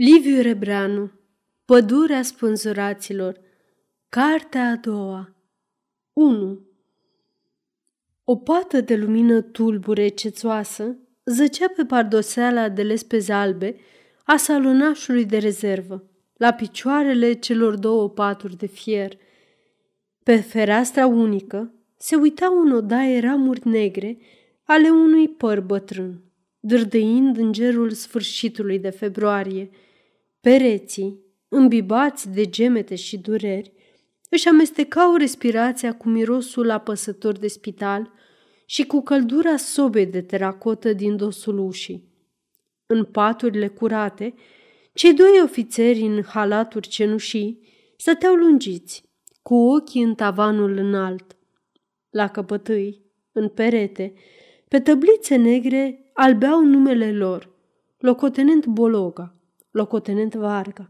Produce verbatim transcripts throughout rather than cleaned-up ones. Liviu Rebreanu, Pădurea Spânzuraților, Cartea a doua. unu. O pată de lumină tulbure cețoasă zăcea pe pardoseala de lespezi albe a salonașului de rezervă, la picioarele celor două paturi de fier. Pe fereastra unică se uitau în odaie ramuri negre ale unui păr bătrân, dârdâind în gerul sfârșitului de februarie. Pereții, îmbibați de gemete și dureri, își amestecau respirația cu mirosul apăsător de spital și cu căldura sobei de teracotă din dosul ușii. În paturile curate, cei doi ofițeri în halaturi cenușii stăteau lungiți, cu ochii în tavanul înalt. La căpătâi, în perete, pe tăblițe negre albeau numele lor, locotenent Bologa, locotenent Varga.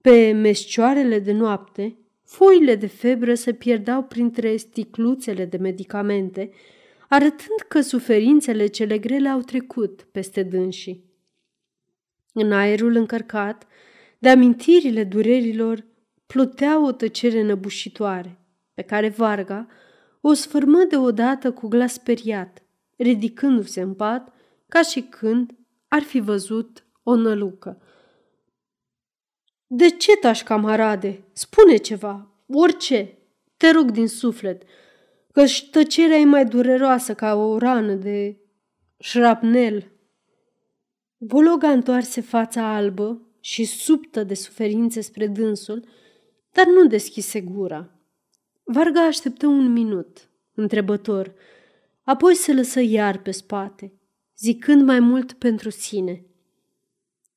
Pe mescioarele de noapte, foile de febră se pierdau printre sticluțele de medicamente, arătând că suferințele cele grele au trecut peste dânsii. În aerul încărcat de amintirile durerilor plutea o tăcere năbușitoare, pe care Varga o sfârmă deodată cu glas speriat, ridicându-se în pat, ca și când ar fi văzut o nălucă. "De ce taci, camarade? Spune ceva, orice, te rog din suflet, că-și tăcerea e mai dureroasă ca o rană de șrapnel." Bologa întoarse fața albă și subtă de suferințe spre dânsul, dar nu deschise gura. Varga așteptă un minut, întrebător, apoi se lăsă iar pe spate, zicând mai mult pentru sine: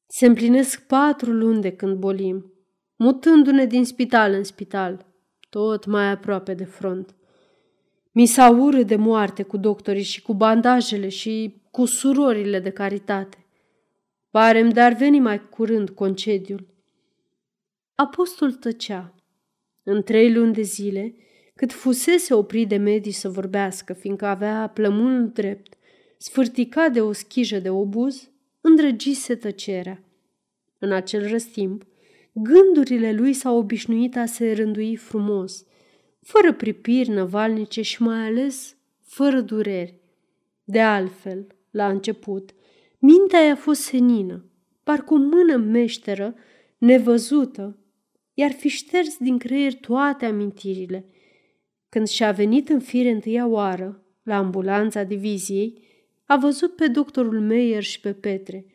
"Se împlinesc patru luni de când bolim, mutându-ne din spital în spital, tot mai aproape de front. Mi s-a urât de moarte cu doctorii și cu bandajele și cu surorile de caritate. Pare-mi de-ar veni mai curând concediul." Apostol tăcea. În trei luni de zile, cât fusese oprit de medici să vorbească, fiindcă avea plămânul drept sfârticat de o schijă de obuz, îndrăgise tăcerea. În acel răstimp, gândurile lui s-au obișnuit a se rândui frumos, fără pripiri năvalnice și mai ales fără dureri. De altfel, la început, mintea i-a fost senină, parcă o mână meșteră, nevăzută, i-ar fi șters din creier toate amintirile. Când și-a venit în fire întâia oară, la ambulanța diviziei, a văzut pe doctorul Meyer și pe Petre.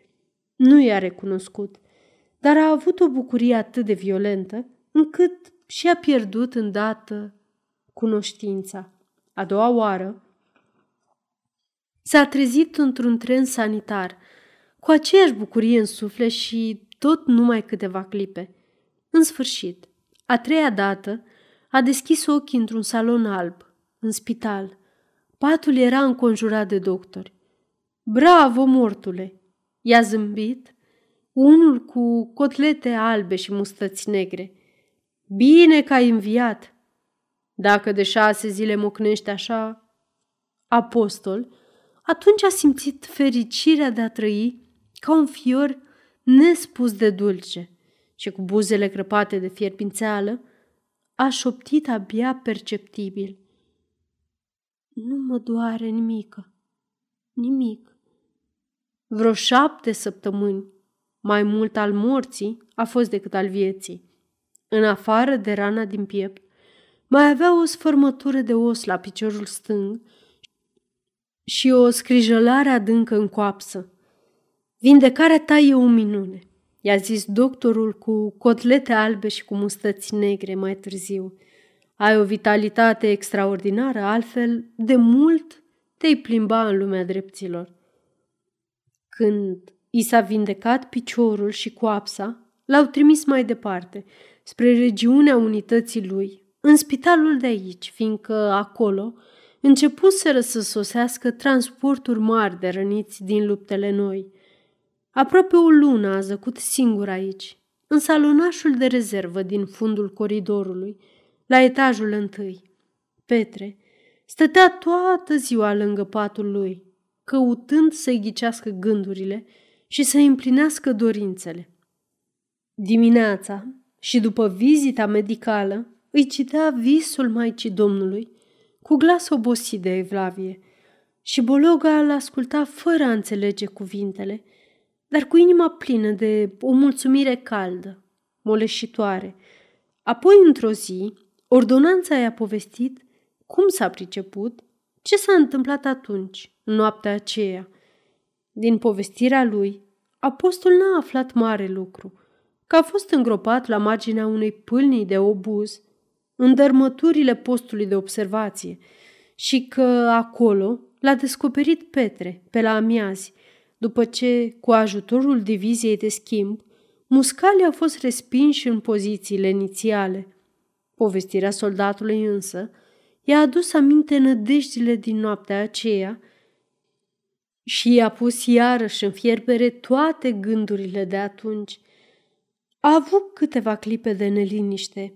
Nu i-a recunoscut, dar a avut o bucurie atât de violentă, încât și-a pierdut îndată cunoștința. A doua oară s-a trezit într-un tren sanitar, cu aceeași bucurie în suflet și tot numai câteva clipe. În sfârșit, a treia dată, a deschis ochii într-un salon alb, în spital. Patul era înconjurat de doctori. "Bravo, mortule!" i-a zâmbit unul cu cotlete albe și mustăți negre. "Bine că ai înviat! Dacă de șase zile mocnești așa..." Apostol atunci a simțit fericirea de a trăi ca un fior nespus de dulce și, cu buzele crăpate de fierbințeală, a șoptit abia perceptibil: "Nu mă doare nimică, nimic." Vreo șapte săptămâni, mai mult al morții a fost decât al vieții. În afară de rana din piept, mai avea o sfărmătură de os la piciorul stâng și o scrijălare adâncă în coapsă. "Vindecarea ta e o minune", i-a zis doctorul cu cotlete albe și cu mustăți negre mai târziu. "Ai o vitalitate extraordinară, altfel de mult te-ai plimba în lumea dreptilor." Când i s-a vindecat piciorul și coapsa, l-au trimis mai departe, spre regiunea unității lui, în spitalul de aici, fiindcă acolo începuseră să sosească transporturi mari de răniți din luptele noi. Aproape o lună a zăcut singur aici, în salonașul de rezervă din fundul coridorului, la etajul întâi. Petre stătea toată ziua lângă patul lui, căutând să-i ghicească gândurile și să-i împlinească dorințele. Dimineața și după vizita medicală îi citea visul Maicii Domnului cu glas obosit de evlavie și Bologa l-asculta fără a înțelege cuvintele, dar cu inima plină de o mulțumire caldă, moleșitoare. Apoi, într-o zi, ordonanța i-a povestit cum s-a priceput, ce s-a întâmplat atunci, în noaptea aceea. Din povestirea lui, apostol n-a aflat mare lucru, că a fost îngropat la marginea unei pâlnii de obuz, în dărmăturile postului de observație, și că acolo l-a descoperit Petre, pe la amiazi, după ce, cu ajutorul diviziei de schimb, muscalii au fost respinși în pozițiile inițiale. Povestirea soldatului însă i-a adus aminte nădejdile din noaptea aceea și i-a pus iarăși în fierbere toate gândurile de atunci. A avut câteva clipe de neliniște,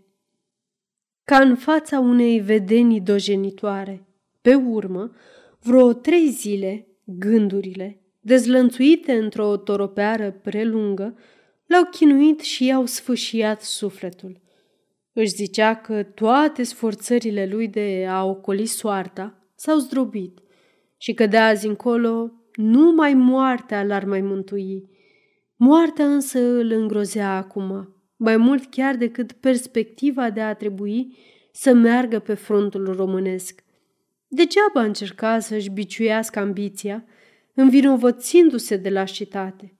ca în fața unei vedenii dojenitoare. Pe urmă, vreo trei zile, gândurile, dezlănțuite într-o toropeară prelungă, l-au chinuit și i-au sfâșiat sufletul. Își zicea că toate sforțările lui de a ocoli soarta s-au zdrobit și că de azi încolo numai moartea l-ar mai mântui. Moartea însă îl îngrozea acum, mai mult chiar decât perspectiva de a trebui să meargă pe frontul românesc. Degeaba încerca să-și biciuiască ambiția, învinovățindu-se de lașitate.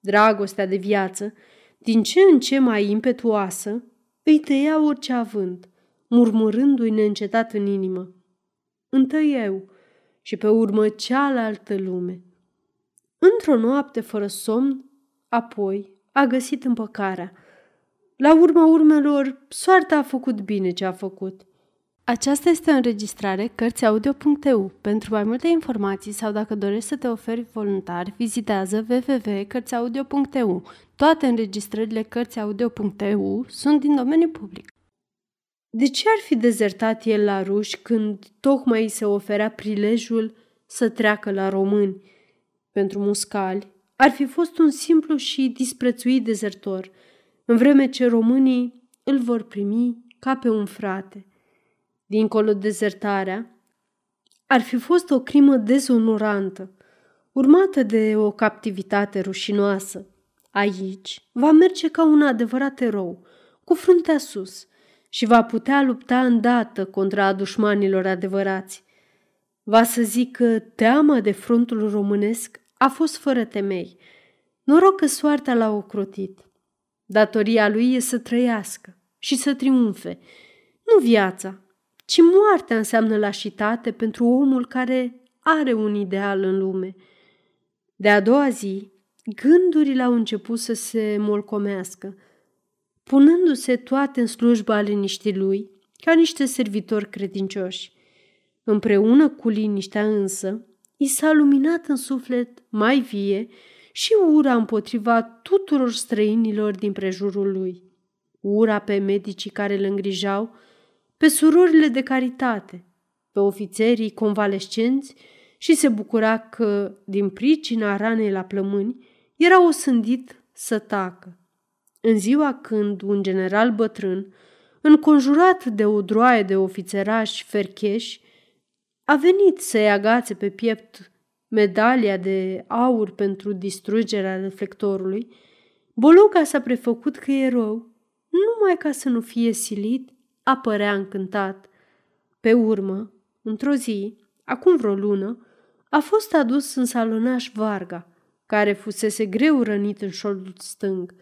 Dragostea de viață, din ce în ce mai impetuoasă, îi tăia orice avânt, murmurându-i neîncetat în inimă: întâi eu și pe urmă cealaltă lume. Într-o noapte fără somn, apoi a găsit împăcarea. La urma urmelor, soarta a făcut bine ce a făcut. Aceasta este o înregistrare Cărțiaudio punct e u. Pentru mai multe informații sau dacă dorești să te oferi voluntar, vizitează w w w punct cărțiaudio punct e u. Toate înregistrările Cărțiaudio punct e u sunt din domeniu public. De ce ar fi dezertat el la ruși când tocmai îi se oferea prilejul să treacă la români? Pentru muscali ar fi fost un simplu și disprețuit dezertor, în vreme ce românii îl vor primi ca pe un frate. Dincolo de dezertarea, ar fi fost o crimă dezonorantă, urmată de o captivitate rușinoasă. Aici va merge ca un adevărat erou, cu fruntea sus, și va putea lupta îndată contra dușmanilor adevărați. Va să zic că teama de frontul românesc a fost fără temei. Noroc că soarta l-a ocrotit. Datoria lui e să trăiască și să triumfe. Nu viața, ci moartea înseamnă lașitate pentru omul care are un ideal în lume. De a doua zi, gândurile au început să se molcomească, punându-se toate în slujba liniștii lui, ca niște servitori credincioși. Împreună cu liniștea însă, i s-a luminat în suflet mai vie și ura împotriva tuturor străinilor din prejurul lui. Ura pe medicii care îl îngrijau, pe surorile de caritate, pe ofițerii convalescenți, și se bucura că, din pricina ranei la plămâni, era osândit să tacă. În ziua când un general bătrân, înconjurat de o droaie de ofițerași fercheși, a venit să-i agațe pe piept medalia de aur pentru distrugerea reflectorului, Bologa s-a prefăcut că e erou, numai ca să nu fie silit a părea încântat. Pe urmă, într-o zi, acum vreo lună, a fost adus în salonaș Varga, care fusese greu rănit în șoldul stâng,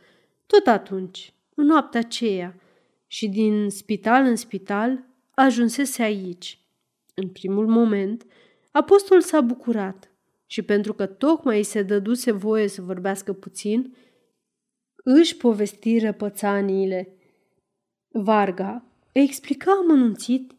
tot atunci, în noaptea aceea, și din spital în spital ajunsese aici. În primul moment, apostol s-a bucurat și pentru că tocmai îi se dăduse voie să vorbească puțin, își povesti răpățaniile. Varga îi explica amănunțit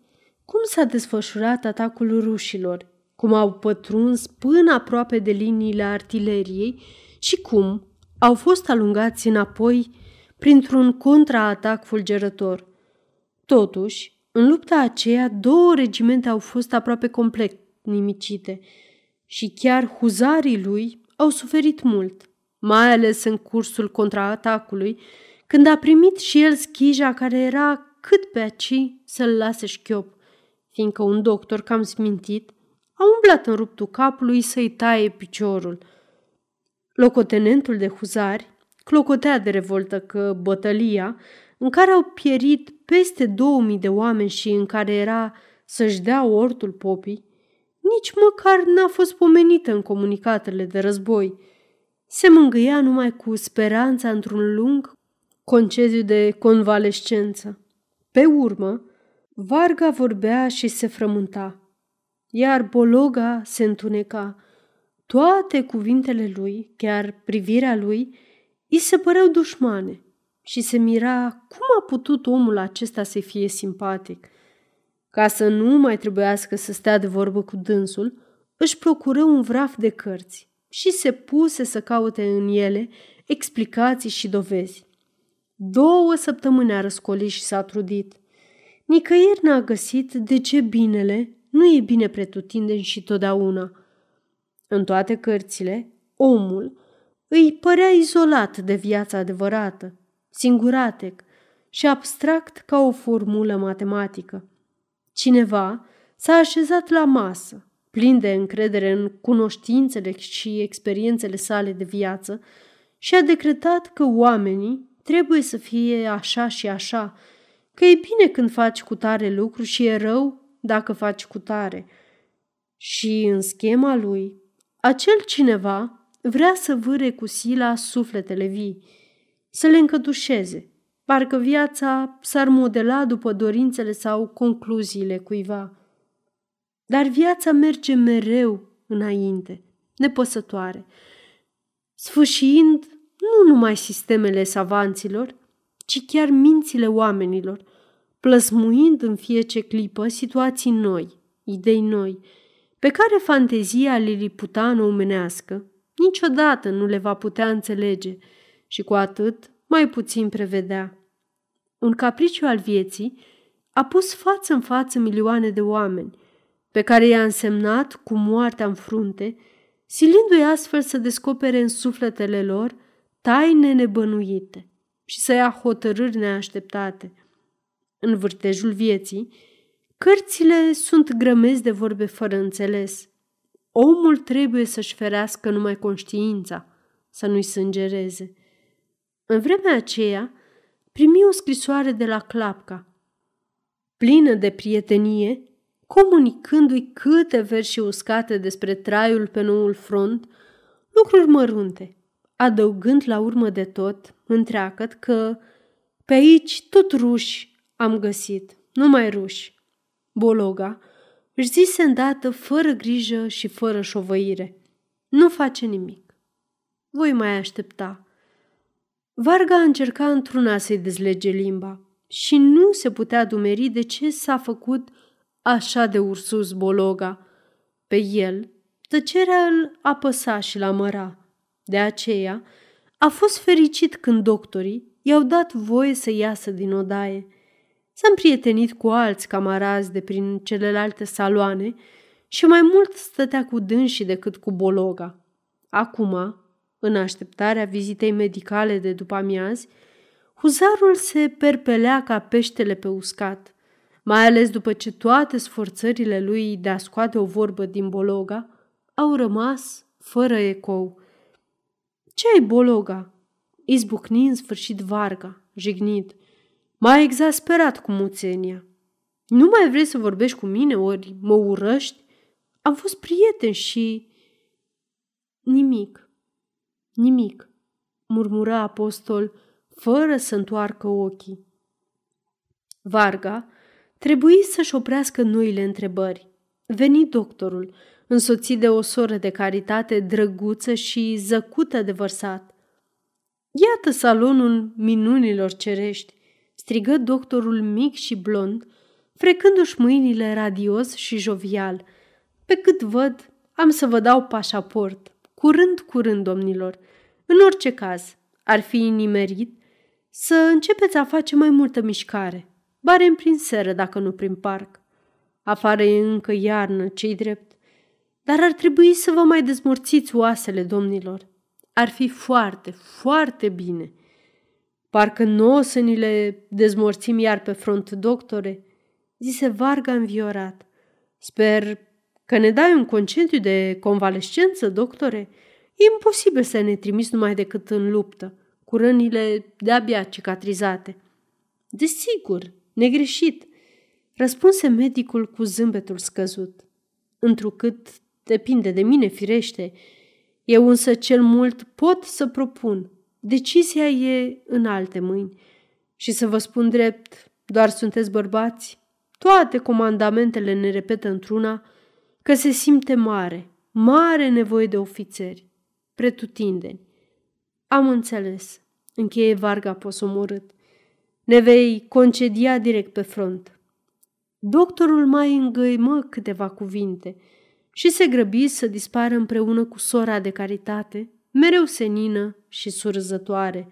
cum s-a desfășurat atacul rușilor, cum au pătruns până aproape de liniile artileriei și cum au fost alungați înapoi printr-un contraatac fulgerător. Totuși, în lupta aceea, două regimente au fost aproape complet nimicite și chiar huzarii lui au suferit mult, mai ales în cursul contraatacului, când a primit și el schija care era cât pe aci să-l lase șchiop, fiindcă un doctor cam smintit a umblat în ruptul capului să-i taie piciorul. Locotenentul de huzari clocotea de revoltă că bătălia, în care au pierit peste două mii de oameni și în care era să-și dea ortul popii, nici măcar n-a fost pomenită în comunicatele de război. Se mângâia numai cu speranța într-un lung concediu de convalescență. Pe urmă, Varga vorbea și se frământa, iar Bologa se întuneca. Toate cuvintele lui, chiar privirea lui, îi se păreau dușmane și se mira cum a putut omul acesta să fie simpatic. Ca să nu mai trebuiască să stea de vorbă cu dânsul, își procură un vraf de cărți și se puse să caute în ele explicații și dovezi. Două săptămâni a răscolit și s-a trudit. Nicăieri n-a găsit de ce binele nu e bine pretutindeni și totdeauna. În toate cărțile, omul îi părea izolat de viața adevărată, singuratec și abstract ca o formulă matematică. Cineva s-a așezat la masă, plin de încredere în cunoștințele și experiențele sale de viață, și a decretat că oamenii trebuie să fie așa și așa, că e bine când faci cu tare lucru și e rău dacă faci cu tare. Și în schema lui, acel cineva vrea să vâre cu sila sufletele vii, să le încătușeze, parcă viața s-ar modela după dorințele sau concluziile cuiva. Dar viața merge mereu înainte, nepăsătoare, sfâșiind nu numai sistemele savanților, ci chiar mințile oamenilor, plăsmuind în fiecare clipă situații noi, idei noi, pe care fantezia liliputană omenească niciodată nu le va putea înțelege și cu atât mai puțin prevedea. Un capriciu al vieții a pus față în față milioane de oameni, pe care i-a însemnat cu moartea în frunte, silindu-i astfel să descopere în sufletele lor taine nebănuite și să ia hotărâri neașteptate. În vârtejul vieții, cărțile sunt grămezi de vorbe fără înțeles. Omul trebuie să-și ferească numai conștiința, să nu-i sângereze. În vremea aceea, primi o scrisoare de la Clapca, plină de prietenie, comunicându-i câte versi uscate despre traiul pe noul front, lucruri mărunte, adăugând la urmă de tot, întreagăt că pe aici tot ruși am găsit, numai ruși. Bologa își zise îndată fără grijă și fără șovăire: nu face nimic. Voi mai aștepta. Varga încerca într-una să-i dezlege limba și nu se putea dumeri de ce s-a făcut așa de ursus Bologa. Pe el, tăcerea îl apăsa și l-amăra. De aceea, a fost fericit când doctorii i-au dat voie să iasă din odaie. S-a împrietenit cu alți camarazi de prin celelalte saloane și mai mult stătea cu dânsii decât cu Bologa. Acum, în așteptarea vizitei medicale de după amiazi, huzarul se perpelea ca peștele pe uscat, mai ales după ce toate sforțările lui de a scoate o vorbă din Bologa au rămas fără ecou. Ce-i Bologa?" izbucni în sfârșit Varga, jignit. M-a exasperat cu muțenia. Nu mai vrei să vorbești cu mine, ori mă urăști? Am fost prieten și... Nimic, nimic, murmură apostol, fără să întoarcă ochii. Varga trebuie să-și oprească noile întrebări. Veni doctorul, însoțit de o soră de caritate drăguță și zăcută de vărsat. Iată salonul minunilor cerești, strigă doctorul mic și blond, frecându-și mâinile radios și jovial. Pe cât văd, am să vă dau pașaport, curând, curând, domnilor. În orice caz, ar fi inimerit să începeți a face mai multă mișcare, barem prin seră, dacă nu prin parc. Afară e încă iarnă, ce-i drept, dar ar trebui să vă mai dezmorțiți oasele, domnilor. Ar fi foarte, foarte bine. Parcă nu o să ni le dezmorțim iar pe front, doctore," zise Varga înviorat. "Sper că ne dai un concediu de convalescență, doctore. E imposibil să ne trimiți numai decât în luptă, cu rănile de-abia cicatrizate." "Desigur, negreșit," răspunse medicul cu zâmbetul scăzut. "Întrucât depinde de mine, firește. Eu însă cel mult pot să propun. Decizia e în alte mâini. Și să vă spun drept, doar sunteți bărbați. Toate comandamentele ne repetă într-una că se simte mare, mare nevoie de ofițeri, pretutindeni." "Am înțeles," încheie Varga posomorât. "Ne vei concedia direct pe front." Doctorul mai îngăimă câteva cuvinte și se grăbi să dispară împreună cu sora de caritate, mereu senină și surzătoare.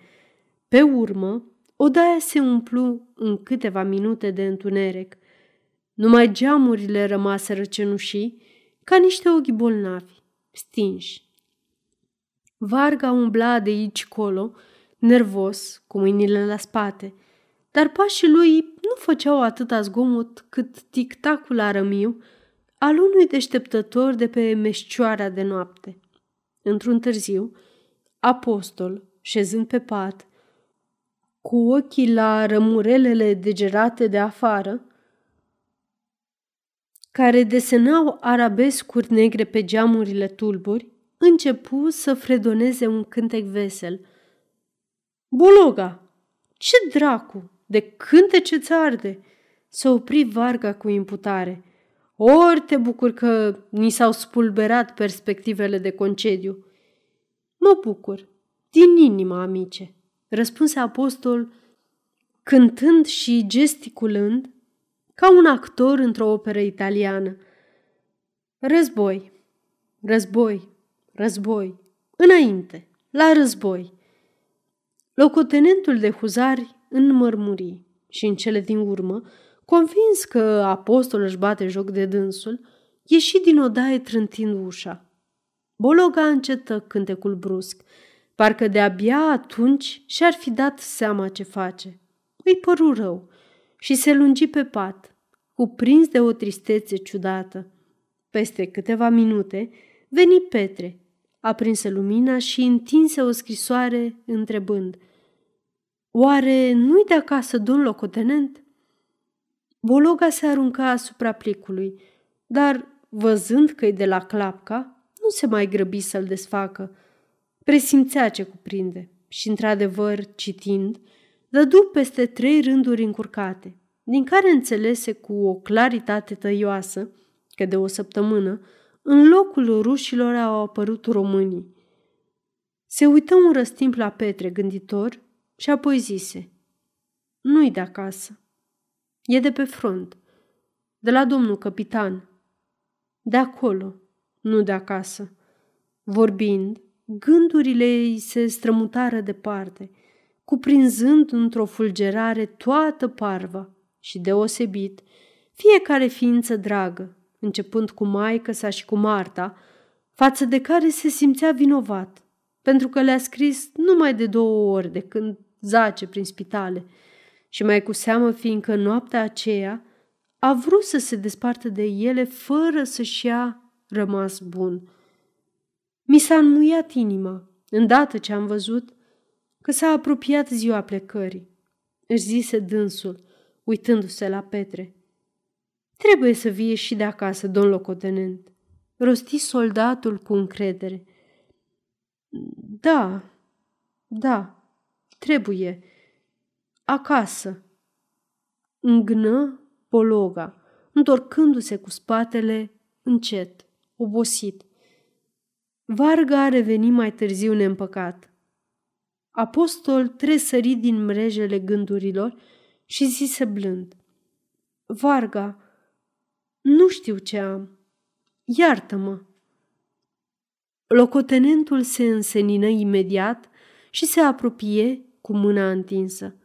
Pe urmă, odaia se umplu în câteva minute de întuneric. Numai geamurile rămaseră cenușii, ca niște ochi bolnavi, stinși. Varga umbla de aici colo, nervos, cu mâinile la spate, dar pașii lui nu făceau atâta zgomot cât tic-tacul arămiu al unui deșteptător de pe meșcioara de noapte. Într-un târziu, Apostol, șezând pe pat, cu ochii la rămurelele degerate de afară, care desenau arabescuri negre pe geamurile tulburi, începu să fredoneze un cântec vesel. "Bologa! Ce dracu! De cântece ți arde!" se opri Varga cu imputare. "Ori te bucur că ni s-au spulberat perspectivele de concediu." "Mă bucur, din inimă, amice," răspunse Apostol, cântând și gesticulând ca un actor într-o operă italiană. "Război, război, război, înainte, la război." Locotenentul de huzari înmărmuri și în cele din urmă, convins că Apostol își bate joc de dânsul, ieși din odaie trântind ușa. Bologa încetă cântecul brusc, parcă de-abia atunci și-ar fi dat seama ce face. Îi păru rău și se lungi pe pat, cuprins de o tristețe ciudată. Peste câteva minute veni Petre, aprinse lumina și întinse o scrisoare întrebând: "Oare nu-i de acasă domn locotenent?" Bologa se arunca asupra plicului, dar, văzând că-i de la Clapca, nu se mai grăbi să-l desfacă. Presimțea ce cuprinde și, într-adevăr, citind, dădu peste trei rânduri încurcate, din care înțelese cu o claritate tăioasă că de o săptămână, în locul rușilor au apărut românii. Se uită un răstimp la Petre gânditor și apoi zise: "Nu-i de acasă. E de pe front, de la domnul capitan. De acolo, nu de acasă." Vorbind, gândurile ei se strămutară departe, cuprinzând într-o fulgerare toată parva și deosebit fiecare ființă dragă, începând cu maică-sa și cu Marta, față de care se simțea vinovat, pentru că le-a scris numai de două ori de când zace prin spitale, și mai cu seamă fiindcă noaptea aceea a vrut să se despartă de ele fără să-și ia rămas bun. "Mi s-a înmuiat inima, îndată ce am văzut că s-a apropiat ziua plecării," își zise dânsul, uitându-se la Petre. "Trebuie să vie și de acasă, domn locotenent," rosti soldatul cu încredere. Da, da, trebuie, acasă," îngână Bologa, întorcându-se cu spatele încet, obosit. Varga a revenit mai târziu neîmpăcat. Apostol tresări din mrejele gândurilor și zise blând: "Varga, nu știu ce am. Iartă-mă." Locotenentul se însenină imediat și se apropie cu mâna întinsă.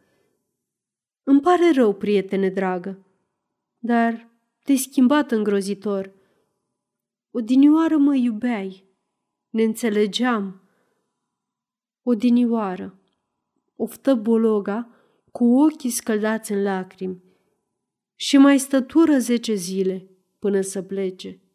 "Îmi pare rău, prietene dragă, dar te-ai schimbat îngrozitor. Odinioară mă iubeai, ne înțelegeam. Odinioară, oftă Bologa cu ochii scăldați în lacrimi, și mai stătură zece zile până să plece.